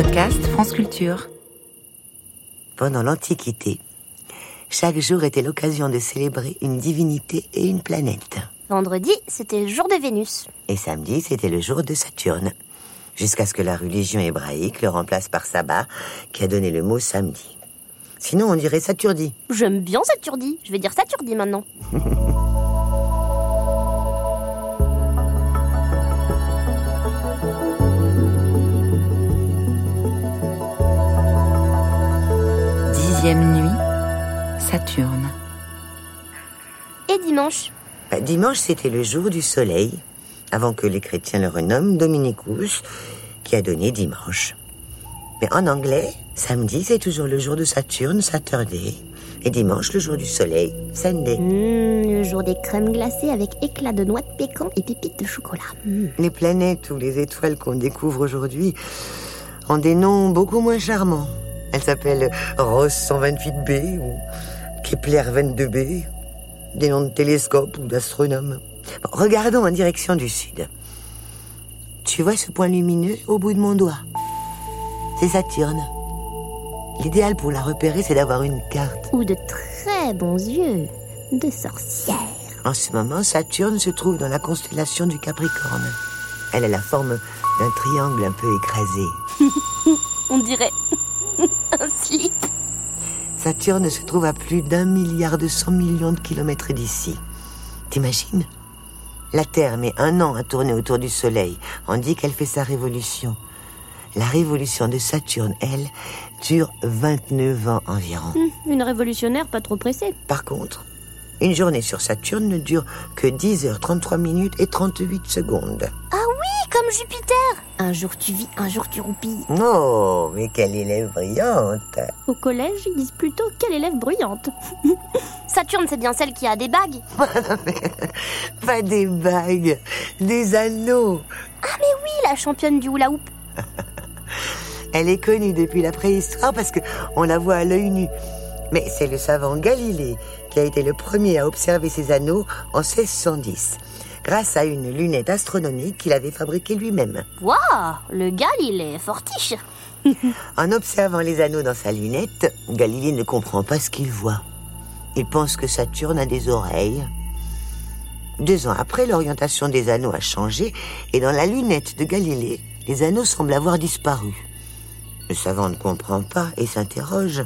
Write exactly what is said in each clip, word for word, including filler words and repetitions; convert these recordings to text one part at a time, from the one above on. Podcast France Culture. Pendant l'Antiquité, chaque jour était l'occasion de célébrer une divinité et une planète. Vendredi, c'était le jour de Vénus. Et samedi, c'était le jour de Saturne. Jusqu'à ce que la religion hébraïque le remplace par sabbat, qui a donné le mot samedi. Sinon, on dirait Saturdi. J'aime bien Saturdi. Je vais dire Saturdi maintenant. Dixième nuit, Saturne. Et dimanche bah, Dimanche, c'était le jour du soleil, avant que les chrétiens le renomment Dominicus, qui a donné dimanche. Mais en anglais, samedi, c'est toujours le jour de Saturne, Saturday, et dimanche, le jour du soleil, Sunday. Mmh, le jour des crèmes glacées avec éclats de noix de pécan et pépites de chocolat. Mmh. Les planètes ou les étoiles qu'on découvre aujourd'hui ont des noms beaucoup moins charmants. Elle s'appelle Ross cent vingt-huit b ou Kepler vingt-deux b, des noms de télescopes ou d'astronomes. Bon, regardons en direction du sud. Tu vois ce point lumineux au bout de mon doigt? C'est Saturne. L'idéal pour la repérer, c'est d'avoir une carte. Ou de très bons yeux de sorcière. En ce moment, Saturne se trouve dans la constellation du Capricorne. Elle a la forme d'un triangle un peu écrasé. On dirait... un slip. Saturne se trouve à plus d'un milliard de cent millions de kilomètres d'ici. T'imagines? La Terre met un an à tourner autour du Soleil. On dit qu'elle fait sa révolution. La révolution de Saturne, elle, dure vingt-neuf ans environ. Mmh, une révolutionnaire pas trop pressée. Par contre, une journée sur Saturne ne dure que dix heures trente-trois minutes et trente-huit secondes. Ah oui, comme Jupiter. Un jour tu vis, un jour tu roupilles. Oh, mais quelle élève brillante. Au collège, ils disent plutôt quelle élève bruyante. Saturne, c'est bien celle qui a des bagues. Pas des bagues, des anneaux. Ah mais oui, la championne du hula-hoop. Elle est connue depuis la préhistoire parce qu'on la voit à l'œil nu. Mais c'est le savant Galilée qui a été le premier à observer ces anneaux en seize cent dix, grâce à une lunette astronomique qu'il avait fabriquée lui-même. Waouh, le Galilée est fortiche. En observant les anneaux dans sa lunette, Galilée ne comprend pas ce qu'il voit. Il pense que Saturne a des oreilles. Deux ans après, l'orientation des anneaux a changé et dans la lunette de Galilée, les anneaux semblent avoir disparu. Le savant ne comprend pas et s'interroge.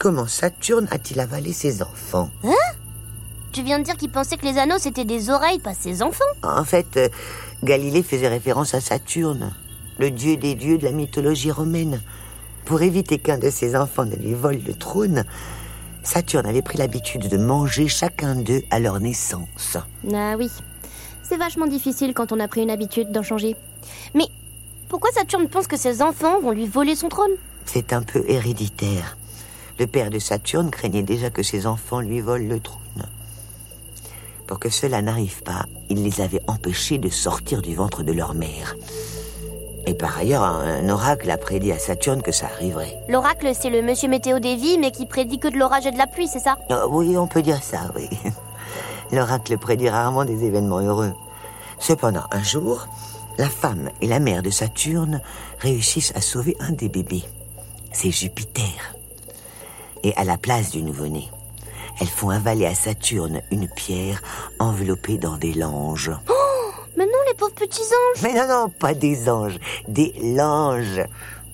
Comment Saturne a-t-il avalé ses enfants? Hein? Tu viens de dire qu'il pensait que les anneaux c'était des oreilles, pas ses enfants? En fait, euh, Galilée faisait référence à Saturne, le dieu des dieux de la mythologie romaine. Pour éviter qu'un de ses enfants ne lui vole le trône, Saturne avait pris l'habitude de manger chacun d'eux à leur naissance. Ah oui, c'est vachement difficile quand on a pris une habitude d'en changer. Mais pourquoi Saturne pense que ses enfants vont lui voler son trône? C'est un peu héréditaire. Le père de Saturne craignait déjà que ses enfants lui volent le trône. Pour que cela n'arrive pas, il les avait empêchés de sortir du ventre de leur mère. Et par ailleurs, un oracle a prédit à Saturne que ça arriverait. L'oracle, c'est le monsieur météo des vies, mais qui prédit que de l'orage et de la pluie, c'est ça? euh, Oui, on peut dire ça, oui. L'oracle prédit rarement des événements heureux. Cependant, un jour, la femme et la mère de Saturne réussissent à sauver un des bébés. C'est Jupiter. Et à la place du nouveau-né, elles font avaler à Saturne une pierre enveloppée dans des langes. Oh, mais non, les pauvres petits anges! Mais non, non, pas des anges, des langes.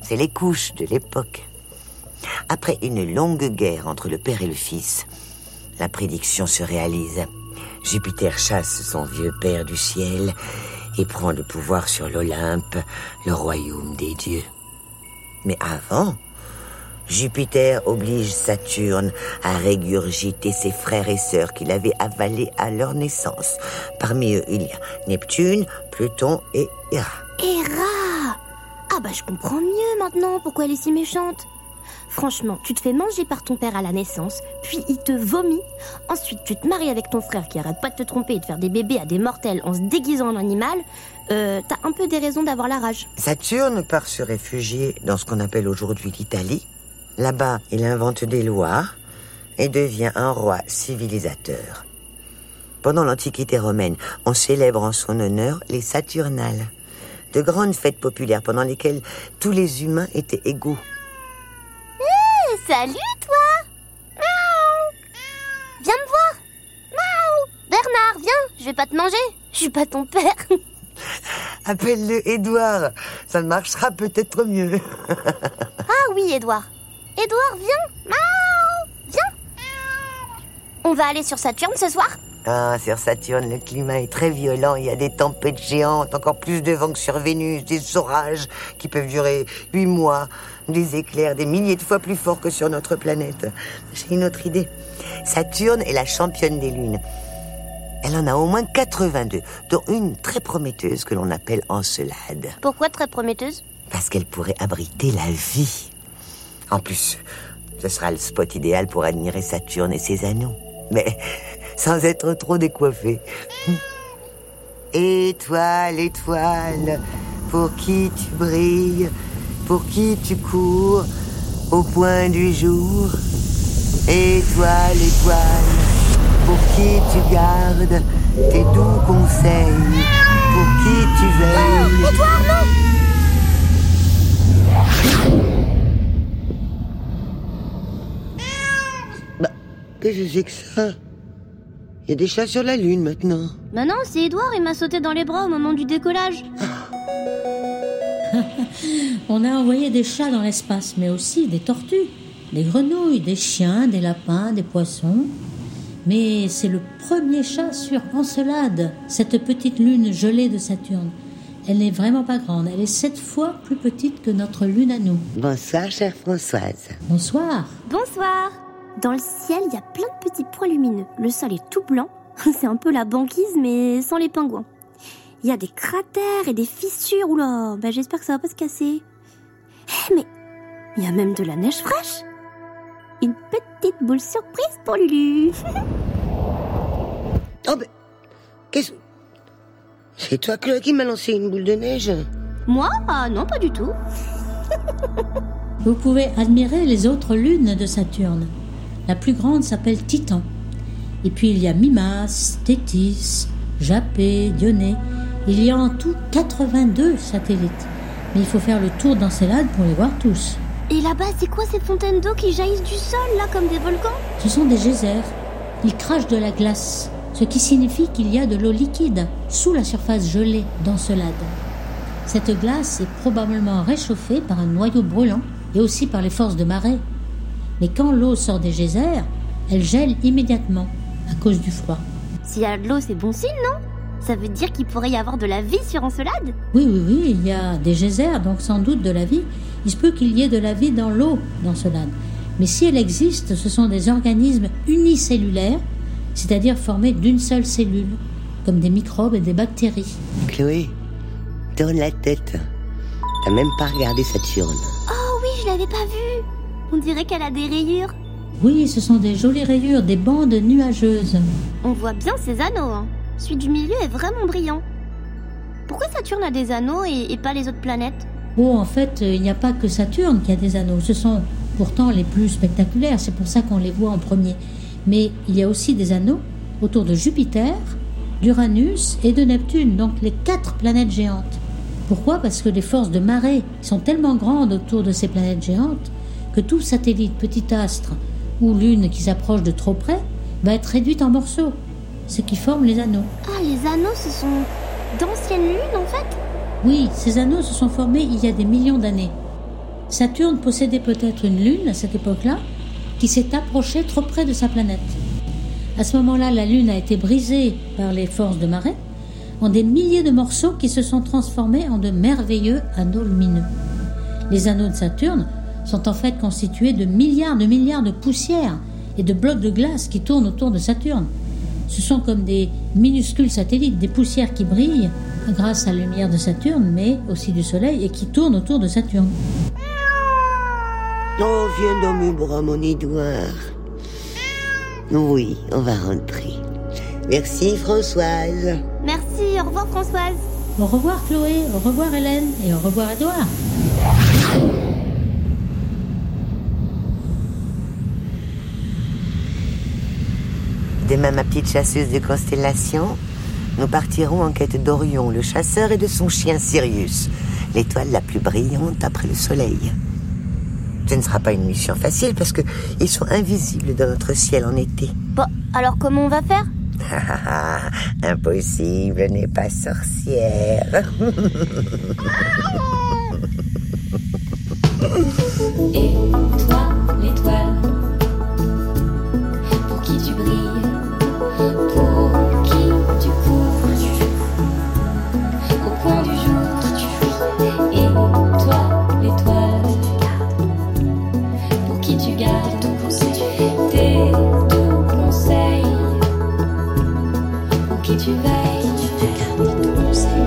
C'est les couches de l'époque. Après une longue guerre entre le père et le fils, la prédiction se réalise. Jupiter chasse son vieux père du ciel et prend le pouvoir sur l'Olympe, le royaume des dieux. Mais avant... Jupiter oblige Saturne à régurgiter ses frères et sœurs qu'il avait avalés à leur naissance. Parmi eux, il y a Neptune, Pluton et Hera. Hera! Ah bah je comprends mieux maintenant pourquoi elle est si méchante. Franchement, tu te fais manger par ton père à la naissance, puis il te vomit. Ensuite, tu te maries avec ton frère qui arrête pas de te tromper et de faire des bébés à des mortels en se déguisant en animal. Euh, t'as un peu des raisons d'avoir la rage. Saturne part se réfugier dans ce qu'on appelle aujourd'hui l'Italie. Là-bas, il invente des lois et devient un roi civilisateur. Pendant l'Antiquité romaine, on célèbre en son honneur les Saturnales, de grandes fêtes populaires pendant lesquelles tous les humains étaient égaux. Hé, hey, salut toi! Miaou. Viens me voir! Miaou. Bernard, viens, je vais pas te manger, je suis pas ton père. Appelle-le Édouard, ça marchera peut-être mieux. Ah oui, Édouard. Édouard, viens. Miaou. Viens. On va aller sur Saturne ce soir? Ah, sur Saturne, le climat est très violent. Il y a des tempêtes géantes, encore plus de vent que sur Vénus, des orages qui peuvent durer huit mois, des éclairs des milliers de fois plus forts que sur notre planète. J'ai une autre idée. Saturne est la championne des lunes. Elle en a au moins quatre-vingt-deux, dont une très prometteuse que l'on appelle Encelade. Pourquoi très prometteuse ? Parce qu'elle pourrait abriter la vie. En plus, ce sera le spot idéal pour admirer Saturne et ses anneaux. Mais sans être trop décoiffé. Étoile, étoile, pour qui tu brilles, pour qui tu cours au point du jour. Étoile, étoile, pour qui tu gardes tes doux conseils, pour qui tu veilles. Oh, étoile, non! Qu'est-ce que c'est que ça? Il y a des chats sur la lune maintenant. Bah non, c'est Édouard, il m'a sauté dans les bras au moment du décollage. On a envoyé des chats dans l'espace, mais aussi des tortues, des grenouilles, des chiens, des lapins, des poissons. Mais c'est le premier chat sur Encelade, cette petite lune gelée de Saturne. Elle n'est vraiment pas grande, elle est sept fois plus petite que notre lune à nous. Bonsoir, chère Françoise. Bonsoir. Bonsoir. Dans le ciel, il y a plein de petits points lumineux. Le sol est tout blanc. C'est un peu la banquise, mais sans les pingouins. Il y a des cratères et des fissures. Oula, ben j'espère que ça va pas se casser. Mais il y a même de la neige fraîche. Une petite boule surprise pour Lulu. Oh, ben, qu'est-ce... C'est toi, Chloé, qui m'a lancé une boule de neige? Moi? Ah non, pas du tout. Vous pouvez admirer les autres lunes de Saturne. La plus grande s'appelle Titan. Et puis il y a Mimas, Tethys, Japet, Dioné. Il y a en tout quatre-vingt-deux satellites. Mais il faut faire le tour d'Encelade pour les voir tous. Et là-bas, c'est quoi ces fontaines d'eau qui jaillissent du sol, là, comme des volcans? Ce sont des geysers. Ils crachent de la glace, ce qui signifie qu'il y a de l'eau liquide sous la surface gelée d'Encelade. Cette glace est probablement réchauffée par un noyau brûlant et aussi par les forces de marée. Mais quand l'eau sort des geysers, elle gèle immédiatement à cause du froid. S'il y a de l'eau, c'est bon signe, non? Ça veut dire qu'il pourrait y avoir de la vie sur Encelade? Oui, oui, oui, il y a des geysers, donc sans doute de la vie. Il se peut qu'il y ait de la vie dans l'eau d'Encelade. Mais si elle existe, ce sont des organismes unicellulaires, c'est-à-dire formés d'une seule cellule, comme des microbes et des bactéries. Chloé, tourne la tête. T'as même pas regardé Saturne. Oh oui, je l'avais pas vue. On dirait qu'elle a des rayures. Oui, ce sont des jolies rayures, des bandes nuageuses. On voit bien ses anneaux, hein. Celui du milieu est vraiment brillant. Pourquoi Saturne a des anneaux et, et pas les autres planètes? Oh, en fait, il n'y a pas que Saturne qui a des anneaux. Ce sont pourtant les plus spectaculaires, c'est pour ça qu'on les voit en premier. Mais il y a aussi des anneaux autour de Jupiter, d'Uranus et de Neptune, donc les quatre planètes géantes. Pourquoi? Parce que les forces de marée sont tellement grandes autour de ces planètes géantes que tout satellite, petit astre ou lune qui s'approche de trop près va être réduite en morceaux, ce qui forme les anneaux. Ah, les anneaux, ce sont d'anciennes lunes, en fait? Oui, ces anneaux se sont formés il y a des millions d'années. Saturne possédait peut-être une lune à cette époque-là qui s'est approchée trop près de sa planète. À ce moment-là, la lune a été brisée par les forces de marée en des milliers de morceaux qui se sont transformés en de merveilleux anneaux lumineux. Les anneaux de Saturne sont en fait constitués de milliards de milliards de poussières et de blocs de glace qui tournent autour de Saturne. Ce sont comme des minuscules satellites, des poussières qui brillent grâce à la lumière de Saturne, mais aussi du Soleil, et qui tournent autour de Saturne. Oh, viens dans mes bras, mon Édouard. Oui, on va rentrer. Merci, Françoise. Merci, au revoir, Françoise. Au revoir, Chloé, au revoir, Hélène, et au revoir, Édouard. Demain, ma petite chasseuse de constellations, Nous partirons en quête d'Orion, le chasseur, et de son chien Sirius, l'étoile la plus brillante après le soleil. Ce ne sera pas une mission facile parce que ils sont invisibles dans notre ciel en été. Bon, alors comment on va faire ? Impossible n'est pas sorcière. Et toi, l'étoile, pour qui tu brilles, pour qui tu cours, au coin du jour tu fuis. Et toi, l'étoile, pour qui tu gardes ton conseil, tes doux conseils, pour qui tu veilles, tu gardes ton conseil.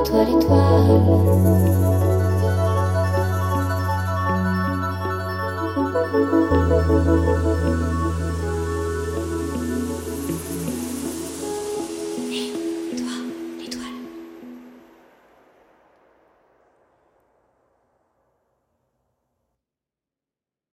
Étoile, étoile, étoile.